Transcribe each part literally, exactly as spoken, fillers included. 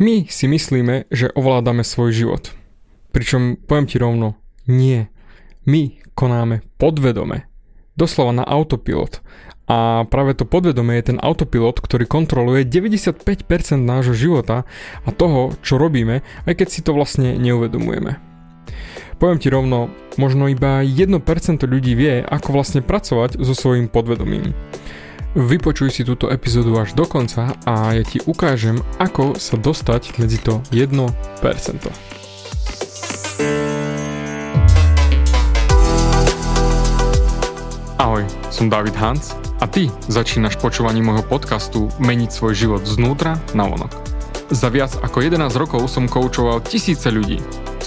My si myslíme, že ovládame svoj život. Pričom, poviem ti rovno, nie. My konáme podvedome. Doslova na autopilot. A práve to podvedomie je ten autopilot, ktorý kontroluje deväťdesiatpäť percent nášho života a toho, čo robíme, aj keď si to vlastne neuvedomujeme. Poviem ti rovno, možno iba jedno percento ľudí vie, ako vlastne pracovať so svojím podvedomím. Vypočuj si túto epizódu až do konca a ja ti ukážem, ako sa dostať medzi to jedno percento. Ahoj, som David Hans. A ty začínaš počúvanie môjho podcastu Meniť svoj život znútra na vonok. Za viac ako jedenásť rokov som koučoval tisíce ľudí.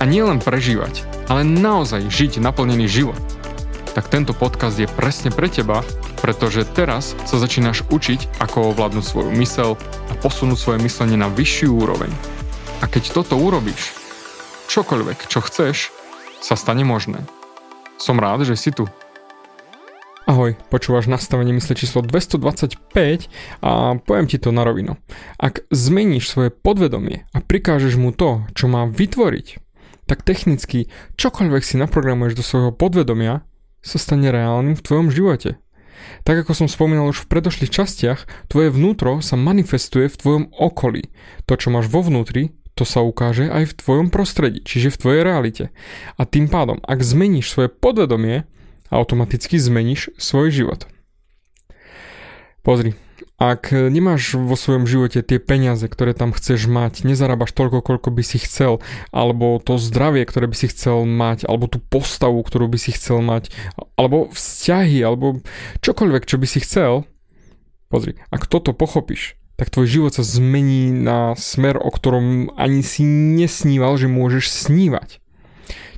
a nielen prežívať, ale naozaj žiť naplnený život, tak tento podcast je presne pre teba, pretože teraz sa začínaš učiť, ako ovládnuť svoju myseľ a posunúť svoje myslenie na vyššiu úroveň. A keď toto urobíš, čokoľvek, čo chceš, sa stane možné. Som rád, že si tu. Ahoj, počúvaš nastavenie mysle číslo dvestodvadsaťpäť a poviem ti to na rovinu. Ak zmeníš svoje podvedomie a prikážeš mu to, čo má vytvoriť, tak technicky čokoľvek si naprogramuješ do svojho podvedomia, sa stane reálnym v tvojom živote. Tak ako som spomínal už v predošlých častiach, tvoje vnútro sa manifestuje v tvojom okolí. To, čo máš vo vnútri, to sa ukáže aj v tvojom prostredí, čiže v tvojej realite. A tým pádom, ak zmeníš svoje podvedomie, automaticky zmeníš svoj život. Pozri, ak nemáš vo svojom živote tie peniaze, ktoré tam chceš mať, nezarábaš toľko, koľko by si chcel, alebo to zdravie, ktoré by si chcel mať, alebo tú postavu, ktorú by si chcel mať, alebo vzťahy, alebo čokoľvek, čo by si chcel, pozri, ak toto pochopíš, tak tvoj život sa zmení na smer, o ktorom ani si nesníval, že môžeš snívať.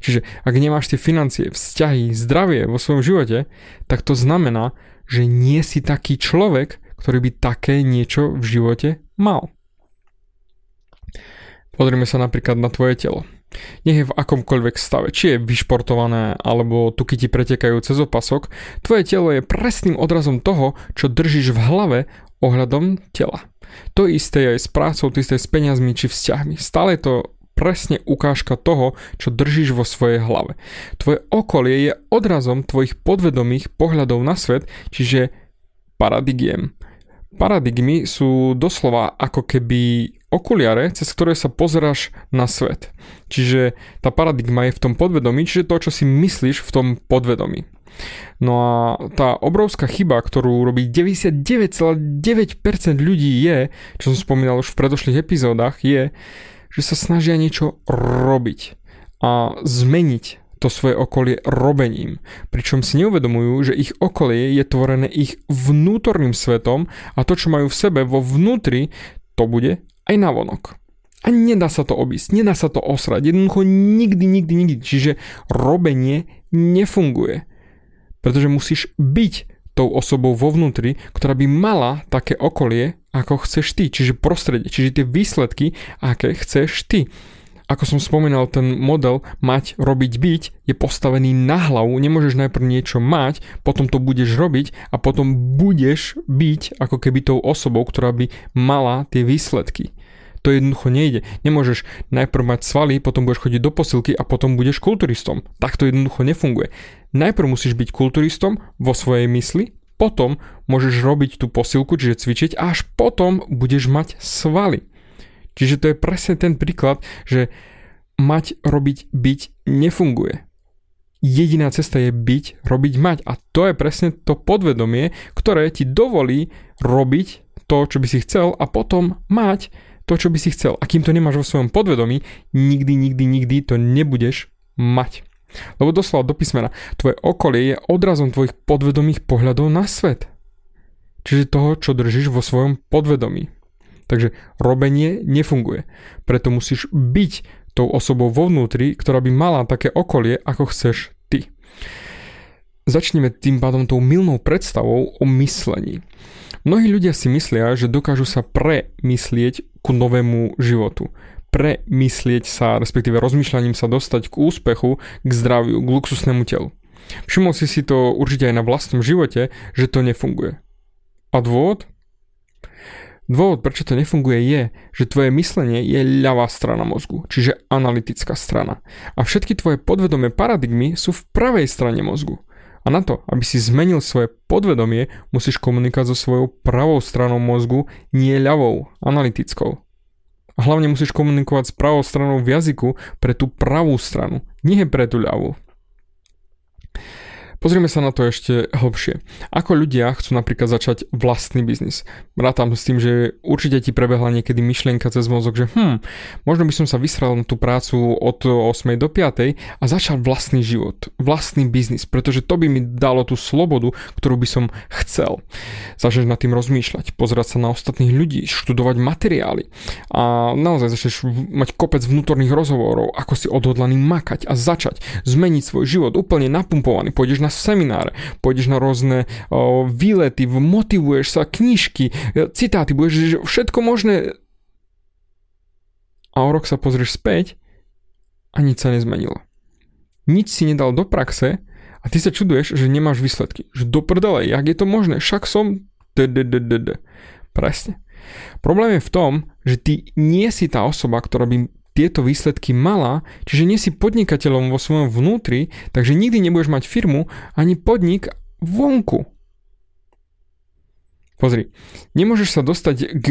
Čiže ak nemáš tie financie, vzťahy, zdravie vo svojom živote, tak to znamená, že nie si taký človek, ktorý by také niečo v živote mal. Pozrime sa napríklad na tvoje telo. Nech je v akomkoľvek stave, či je vyšportované, alebo tuky ti pretekajú cez opasok, tvoje telo je presným odrazom toho, čo držíš v hlave ohľadom tela. To isté je aj s prácou, to isté s peniazmi či vzťahmi. Stále je to presne ukážka toho, čo držíš vo svojej hlave. Tvoje okolie je odrazom tvojich podvedomých pohľadov na svet, čiže paradigiem. Paradigmy sú doslova ako keby okuliare, cez ktoré sa pozeráš na svet. Čiže tá paradigma je v tom podvedomí, čiže to, čo si myslíš v tom podvedomí. No a tá obrovská chyba, ktorú robí deväťdesiatdeväť celá deväť percent ľudí je, čo som spomínal už v predošlých epizódach, je, že sa snažia niečo robiť a zmeniť to svoje okolie robením, pričom si neuvedomujú, že ich okolie je tvorené ich vnútorným svetom a to, čo majú v sebe vo vnútri, to bude aj navonok. A nedá sa to obísť, nedá sa to osrať, jednoducho nikdy, nikdy, nikdy. Čiže robenie nefunguje, pretože musíš byť tou osobou vo vnútri, ktorá by mala také okolie, ako chceš ty, čiže prostredie, čiže tie výsledky, aké chceš ty. Ako som spomínal, ten model mať, robiť, byť je postavený na hlavu. Nemôžeš najprv niečo mať, potom to budeš robiť a potom budeš byť ako keby tou osobou, ktorá by mala tie výsledky. To jednoducho nejde. Nemôžeš najprv mať svaly, potom budeš chodiť do posilky a potom budeš kulturistom. Tak to jednoducho nefunguje. Najprv musíš byť kulturistom vo svojej mysli, potom môžeš robiť tú posilku, čiže cvičiť a až potom budeš mať svaly. Čiže to je presne ten príklad, že mať, robiť, byť nefunguje. Jediná cesta je byť, robiť, mať. A to je presne to podvedomie, ktoré ti dovolí robiť to, čo by si chcel a potom mať to, čo by si chcel. A kým to nemáš vo svojom podvedomí, nikdy, nikdy, nikdy to nebudeš mať. Lebo doslova do písmena, tvoje okolie je odrazom tvojich podvedomých pohľadov na svet. Čiže toho, čo držíš vo svojom podvedomí. Takže robenie nefunguje. Preto musíš byť tou osobou vo vnútri, ktorá by mala také okolie, ako chceš ty. Začneme tým pádom tou mylnou predstavou o myslení. Mnohí ľudia si myslia, že dokážu sa premyslieť ku novému životu. Premyslieť sa, respektíve rozmýšľaním sa dostať k úspechu, k zdraviu, k luxusnému telu. Všimol si si to určite aj na vlastnom živote, že to nefunguje. A dôvod? Dôvod, prečo to nefunguje, je, že tvoje myslenie je ľavá strana mozgu, čiže analytická strana. A všetky tvoje podvedomé paradigmy sú v pravej strane mozgu. A na to, aby si zmenil svoje podvedomie, musíš komunikovať so svojou pravou stranou mozgu, nie ľavou, analytickou. A hlavne musíš komunikovať s pravou stranou v jazyku pre tú pravú stranu, nie pre tú ľavú. Pozrieme sa na to ešte hlbšie. Ako ľudia chcú napríklad začať vlastný biznis. Rátam s tým, že určite ti prebehla niekedy myšlienka cez mozog, že hm, možno by som sa vysral na tú prácu od ôsmej do piatej a začal vlastný život, vlastný biznis, pretože to by mi dalo tú slobodu, ktorú by som chcel. Začneš nad tým rozmýšľať, pozerať sa na ostatných ľudí, študovať materiály a naozaj začneš mať kopec vnútorných rozhovorov, ako si odhodlaný makať a začať zmeniť svoj život, úplne napumpovaný, pôjdeš na semináre, pôjdeš na rôzne ó, výlety, motivuješ sa, knižky, citáty, budeš všetko možné. A o rok sa pozrieš späť a nič sa nezmenilo. Nič si nedal do praxe a ty sa čuduješ, že nemáš výsledky. Že do prdele, jak je to možné? Však som... Presne. Problém je v tom, že ty nie si tá osoba, ktorá by tieto výsledky mala, čiže nie si podnikateľom vo svojom vnútri, takže nikdy nebudeš mať firmu ani podnik vonku. Pozri, nemôžeš sa dostať k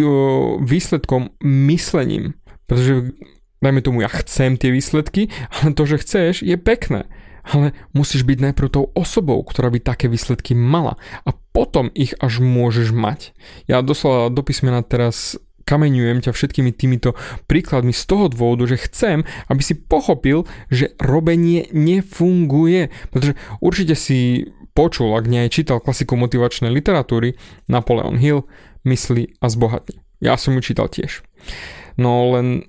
výsledkom myslením, pretože dajme tomu, ja chcem tie výsledky, ale to, že chceš, je pekné. Ale musíš byť najprv tou osobou, ktorá by také výsledky mala a potom ich až môžeš mať. Ja doslova do písmena teraz kameňujem ťa všetkými týmito príkladmi z toho dôvodu, že chcem, aby si pochopil, že robenie nefunguje. Pretože určite si počul, ak nie aj čítal klasiku motivačnej literatúry, Napoleon Hill, Mysli a zbohatni. Ja som ju čítal tiež. No len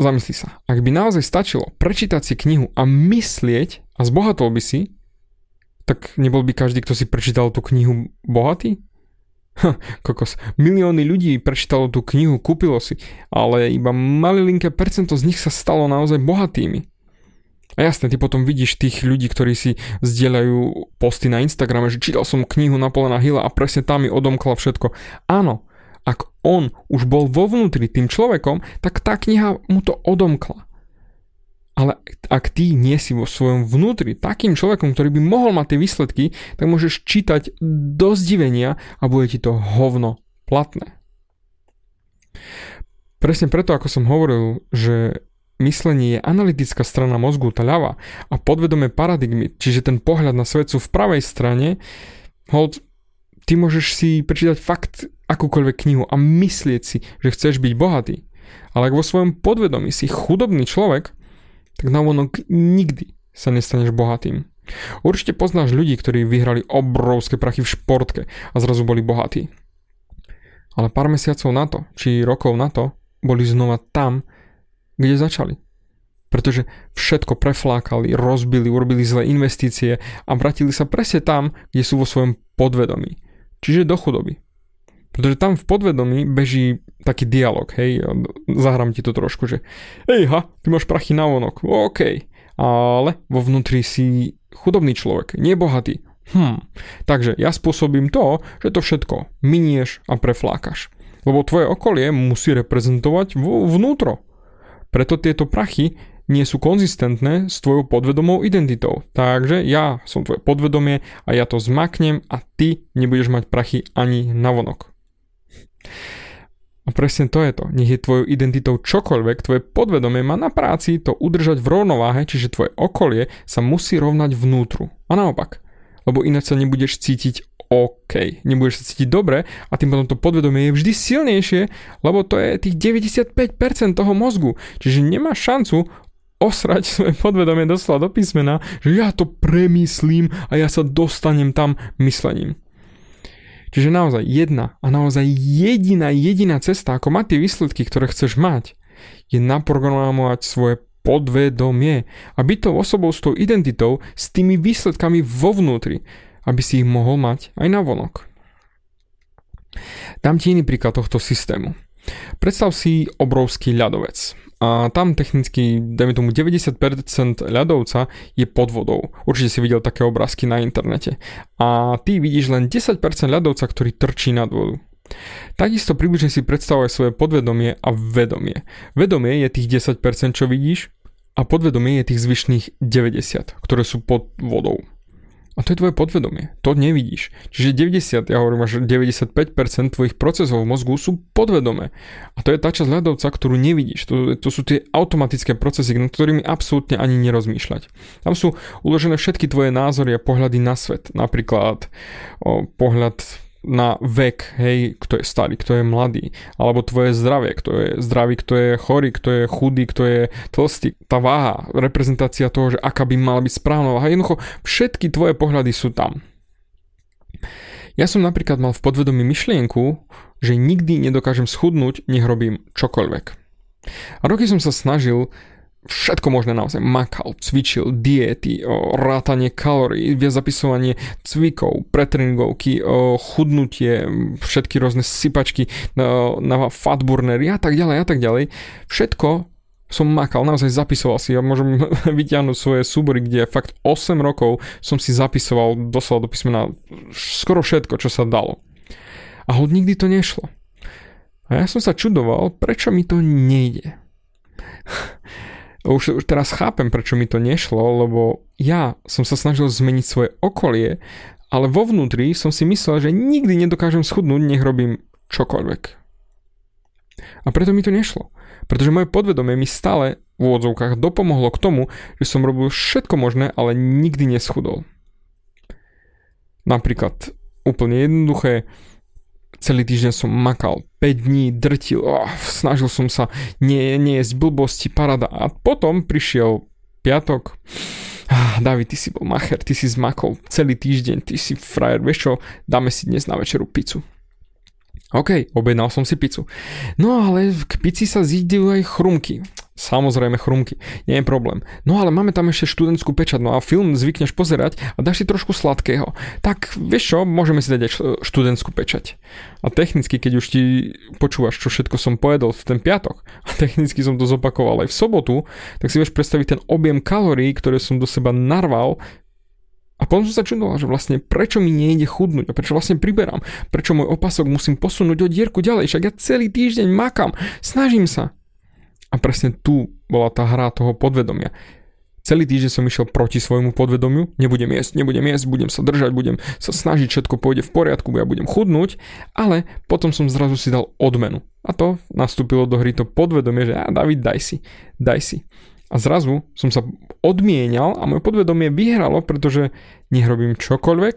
zamysli sa. Ak by naozaj stačilo prečítať si knihu a myslieť a zbohatol by si, tak nebol by každý, kto si prečítal tú knihu, bohatý? Ha, kokos. Milióny ľudí prečítalo tú knihu, kúpilo si, ale iba malilinké percento z nich sa stalo naozaj bohatými. A jasne, ty potom vidíš tých ľudí, ktorí si zdieľajú posty na Instagrame, že čítal som knihu Napoleona Hilla a presne tam mi odomkla všetko. Áno, ak on už bol vo vnútri tým človekom, tak tá kniha mu to odomkla. Ale ak ty nie si vo svojom vnútri takým človekom, ktorý by mohol mať tie výsledky, tak môžeš čítať do zdivenia a bude ti to hovno platné. Presne preto, ako som hovoril, že myslenie je analytická strana mozgu, tá ľava, a podvedomé paradigmy, čiže ten pohľad na svet sú v pravej strane, hold, ty môžeš si prečítať fakt akúkoľvek knihu a myslieť si, že chceš byť bohatý. Ale ak vo svojom podvedomí si chudobný človek, tak navonok nikdy sa nestaneš bohatým. Určite poznáš ľudí, ktorí vyhrali obrovské prachy v športke a zrazu boli bohatí. Ale pár mesiacov na to, či rokov na to, boli znova tam, kde začali. Pretože všetko preflákali, rozbili, urobili zlé investície a vrátili sa presne tam, kde sú vo svojom podvedomí. Čiže do chudoby. Pretože tam v podvedomí beží taký dialog, hej, zahrám ti to trošku, že hej, ha, ty máš prachy na vonok, okej, ale vo vnútri si chudobný človek, nebohatý, hm, takže ja spôsobím to, že to všetko minieš a preflákaš, lebo tvoje okolie musí reprezentovať vnútro, preto tieto prachy nie sú konzistentné s tvojou podvedomou identitou. Takže ja som tvoje podvedomie a ja to zmaknem a ty nebudeš mať prachy ani navonok. A presne to je to. Nech je tvojou identitou čokoľvek, tvoje podvedomie má na práci to udržať v rovnováhe, čiže tvoje okolie sa musí rovnať vnútru. A naopak. Lebo ináč sa nebudeš cítiť OK. Nebudeš sa cítiť dobre a tým potom to podvedomie je vždy silnejšie, lebo to je tých deväťdesiatpäť percent toho mozgu. Čiže nemáš šancu osrať svoje podvedomie doslova do písmena, že ja to premyslím a ja sa dostanem tam myslením. Čiže naozaj jedna a naozaj jediná, jediná cesta, ako mať tie výsledky, ktoré chceš mať, je naprogramovať svoje podvedomie a byť tou osobou s tou identitou, s tými výsledkami vo vnútri, aby si ich mohol mať aj navonok. Dám ti iný príklad tohto systému. Predstav si obrovský ľadovec. A tam technicky, dajme tomu, deväťdesiat percent ľadovca je pod vodou. Určite si videl také obrázky na internete. A ty vidíš len desať percent ľadovca, ktorý trčí nad vodu. Takisto približne si predstavuj svoje podvedomie a vedomie. Vedomie je tých desať percent, čo vidíš, a podvedomie je tých zvyšných deväťdesiat percent, ktoré sú pod vodou. A to je tvoje podvedomie, to nevidíš. Čiže deväťdesiat, ja hovorím, až deväťdesiatpäť percent tvojich procesov v mozgu sú podvedomé. A to je tá časť ľadovca, ktorú nevidíš. To, to sú tie automatické procesy, nad ktorými absolútne ani nerozmýšľať. Tam sú uložené všetky tvoje názory a pohľady na svet. Napríklad o, pohľad na vek, hej, kto je starý, kto je mladý, alebo tvoje zdravie, kto je zdravý, kto je chorý, kto je chudý, kto je tlstý, tá váha, reprezentácia toho, že aká by mala byť správna váha, jednoducho všetky tvoje pohľady sú tam. Ja som napríklad mal v podvedomí myšlienku, že nikdy nedokážem schudnúť, nech robím čokoľvek. A roky som sa snažil, všetko možné naozaj, makal, cvičil, diety, o, rátanie kalórií, zapisovanie cvikov, pretréningovky, o, chudnutie, všetky rôzne sypačky o, na fatburnery a tak ďalej a tak ďalej. Všetko som makal, naozaj zapisoval si. Ja môžem vyťahnuť svoje súbory, kde fakt osem rokov som si zapisoval doslova do písmena skoro všetko, čo sa dalo. A hoď nikdy to nešlo. A ja som sa čudoval, prečo mi to nejde. Už, už teraz chápem, prečo mi to nešlo, lebo ja som sa snažil zmeniť svoje okolie, ale vo vnútri som si myslel, že nikdy nedokážem schudnúť, nech robím čokoľvek. A preto mi to nešlo. Pretože moje podvedomie mi stále v úvodzovkách dopomohlo k tomu, že som robil všetko možné, ale nikdy neschudol. Napríklad úplne jednoduché, celý týždeň som makal, päť dní drtil, oh, snažil som sa nie, nie jesť blbosti, paráda. A potom prišiel piatok, ah, David, ty si bol macher, ty si zmakol celý týždeň, ty si frajer, vieš čo, dáme si dnes na večeru pizzu. OK, objednal som si pizzu. No ale k pizzi sa zídajú aj chrumky. Samozrejme chrumky, nie je problém. No ale máme tam ešte študentskú pečať, no a film zvykneš pozerať a dáš si trošku sladkého. Tak vieš čo, môžeme si dať aj študentskú pečať. A technicky, keď už ti počúvaš, čo všetko som pojedol v ten piatok, a technicky som to zopakoval aj v sobotu, tak si vieš predstaviť ten objem kalórií, ktoré som do seba narval. A potom som sa čudoval, že vlastne prečo mi nejde chudnúť a prečo vlastne priberám, prečo môj opasok musím posunúť o dierku ďalej, však ja celý týždeň makám, snažím sa. A presne tu bola tá hra toho podvedomia. Celý týždeň som išiel proti svojmu podvedomiu, nebudem jesť, nebudem jesť, budem sa držať, budem sa snažiť, všetko pôjde v poriadku, ja budem chudnúť, ale potom som zrazu si dal odmenu. A to nastúpilo do hry to podvedomie, že a David, daj si, daj si. A zrazu som sa odmienial a moje podvedomie vyhralo, pretože nech robím čokoľvek,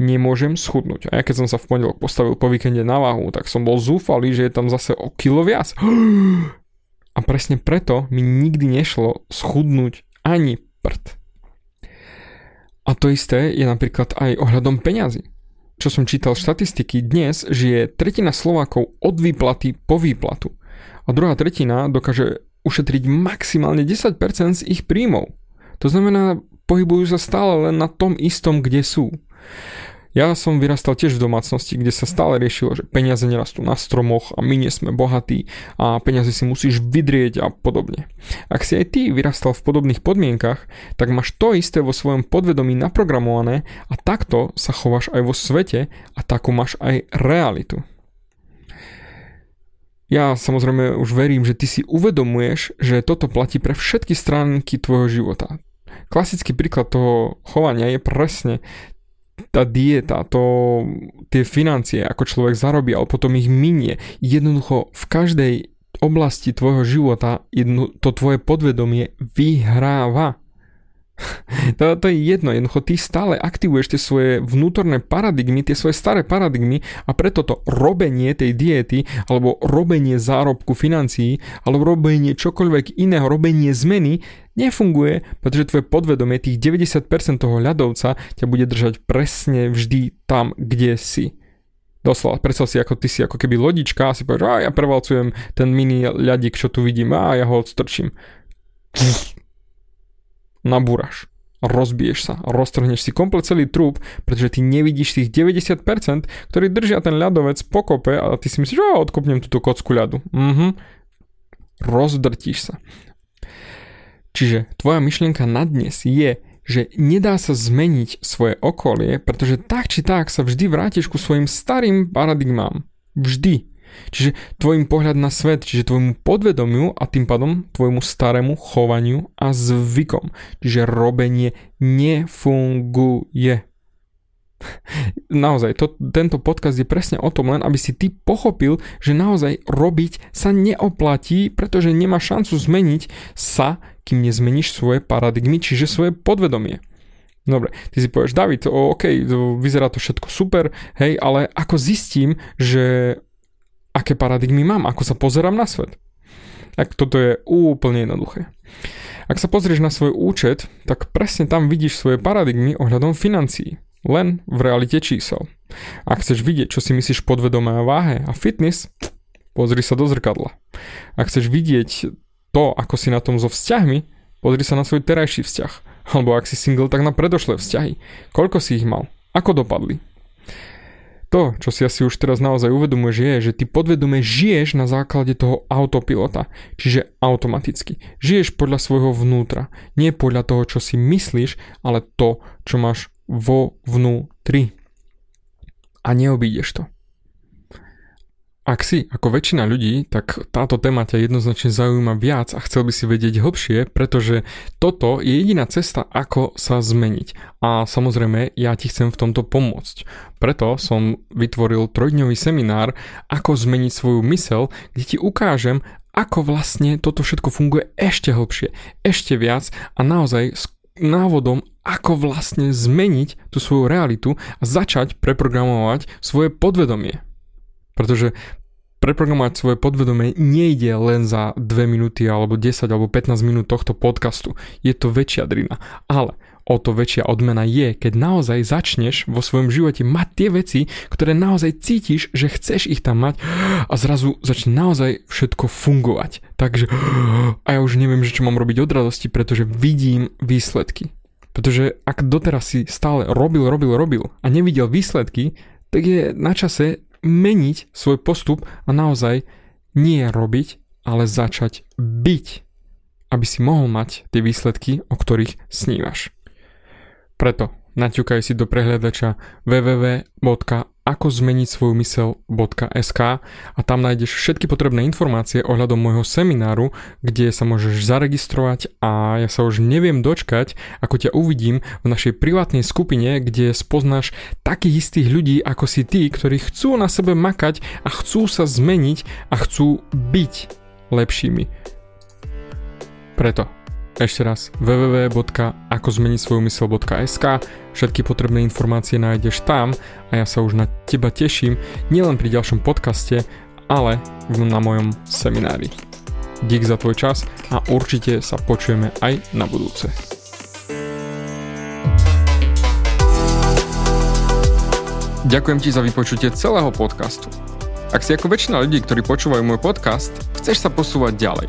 nemôžem schudnúť. A ja keď som sa v pondelok postavil po víkende na váhu, tak som bol zúfalý, že je tam zase o kilo viac. A presne preto mi nikdy nešlo schudnúť ani prd. A to isté je napríklad aj ohľadom peňazí. Čo som čítal štatistiky, dnes žije tretina Slovákov od výplaty po výplatu. A druhá tretina dokáže ušetriť maximálne desať percent z ich príjmov. To znamená, pohybujú sa stále len na tom istom, kde sú. Ja som vyrastal tiež v domácnosti, kde sa stále riešilo, že peniaze nerastú na stromoch a my nie sme bohatí a peniaze si musíš vydrieť a podobne. Ak si aj ty vyrastal v podobných podmienkach, tak máš to isté vo svojom podvedomí naprogramované a takto sa chováš aj vo svete a takú máš aj realitu. Ja samozrejme už verím, že ty si uvedomuješ, že toto platí pre všetky stránky tvojho života. Klasický príklad toho chovania je presne tá dieta, to, tie financie, ako človek zarobí, ale potom ich minie. Jednoducho v každej oblasti tvojho života jedno, to tvoje podvedomie vyhráva. To, to je jedno, jednoducho ty stále aktivuješ tie svoje vnútorné paradigmy, tie svoje staré paradigmy a preto to robenie tej diety alebo robenie zárobku financií alebo robenie čokoľvek iného, robenie zmeny nefunguje, pretože tvoje podvedomie tých deväťdesiat percent toho ľadovca ťa bude držať presne vždy tam, kde si. Doslova, predstav si, ako ty si ako keby lodička a si povieš, a ja prevalcujem ten mini ľadík, čo tu vidím, a ja ho odstrčím. Pff. Nabúraš. Rozbiješ sa, roztrhneš si komplet celý trup, pretože ty nevidíš tých deväťdesiat percent, ktorí držia ten ľadovec pokope a ty si myslíš, že odkopnem túto kocku ľadu. Mhm. Rozdrtíš sa. Čiže tvoja myšlienka na dnes je, že nedá sa zmeniť svoje okolie, pretože tak či tak sa vždy vrátiš ku svojim starým paradigmám. Vždy. Čiže tvojim pohľad na svet, čiže tvojmu podvedomiu a tým pádom tvojmu starému chovaniu a zvykom. Čiže robenie nefunguje. Naozaj, to, tento podcast je presne o tom len, aby si ty pochopil, že naozaj robiť sa neoplatí, pretože nemá šancu zmeniť sa, kým nezmeníš svoje paradigmy, čiže svoje podvedomie. Dobre, ty si povieš, David, okej, vyzerá to všetko super, hej, ale ako zistím, že aké paradigmy mám, ako sa pozerám na svet? Tak toto je úplne jednoduché. Ak sa pozrieš na svoj účet, tak presne tam vidíš svoje paradigmy ohľadom financií. Len v realite čísel. Ak chceš vidieť, čo si myslíš podvedomé o váhe a fitness, pozri sa do zrkadla. Ak chceš vidieť to, ako si na tom so vzťahmi, pozri sa na svoj terajší vzťah. Alebo ak si single, tak na predošlé vzťahy. Koľko si ich mal? Ako dopadli? To, čo si asi už teraz naozaj uvedomuješ, je, že ty podvedome žiješ na základe toho autopilota. Čiže automaticky. Žiješ podľa svojho vnútra. Nie podľa toho, čo si myslíš, ale to, čo máš vo vnútri. A neobídeš to. Ak si, ako väčšina ľudí, tak táto téma ťa jednoznačne zaujíma viac a chcel by si vedieť hlbšie, pretože toto je jediná cesta, ako sa zmeniť. A samozrejme, ja ti chcem v tomto pomôcť. Preto som vytvoril trojdňový seminár, ako zmeniť svoju myseľ, kde ti ukážem, ako vlastne toto všetko funguje ešte hlbšie, ešte viac a naozaj s návodom, ako vlastne zmeniť tú svoju realitu a začať preprogramovať svoje podvedomie. Pretože preprogramovať svoje podvedomie nejde len za dve minúty alebo desať alebo pätnásť minút tohto podcastu. Je to väčšia drina. Ale o to väčšia odmena je, keď naozaj začneš vo svojom živote mať tie veci, ktoré naozaj cítiš, že chceš ich tam mať a zrazu začne naozaj všetko fungovať. Takže a ja už neviem, že čo mám robiť od radosti, pretože vidím výsledky. Pretože ak doteraz si stále robil, robil, robil a nevidel výsledky, tak je na čase meniť svoj postup a naozaj nie robiť, ale začať byť, aby si mohol mať tie výsledky, o ktorých snívaš. Preto naťukaj si do prehliadača www bodka ako zmeniť svoju myseľ bodka es ká a tam nájdeš všetky potrebné informácie ohľadom môjho semináru, kde sa môžeš zaregistrovať a ja sa už neviem dočkať, ako ťa uvidím v našej privátnej skupine, kde spoznáš takých istých ľudí ako si tí, ktorí chcú na sebe makať a chcú sa zmeniť a chcú byť lepšími. Preto ešte raz www bodka ako zmeniť svoju myseľ bodka es ká. Všetky potrebné informácie nájdeš tam a ja sa už na teba teším nielen pri ďalšom podcaste, ale na mojom seminári. Dík za tvoj čas a určite sa počujeme aj na budúce. Ďakujem ti za vypočutie celého podcastu. Ak si ako väčšina ľudí, ktorí počúvajú môj podcast, chceš sa posúvať ďalej.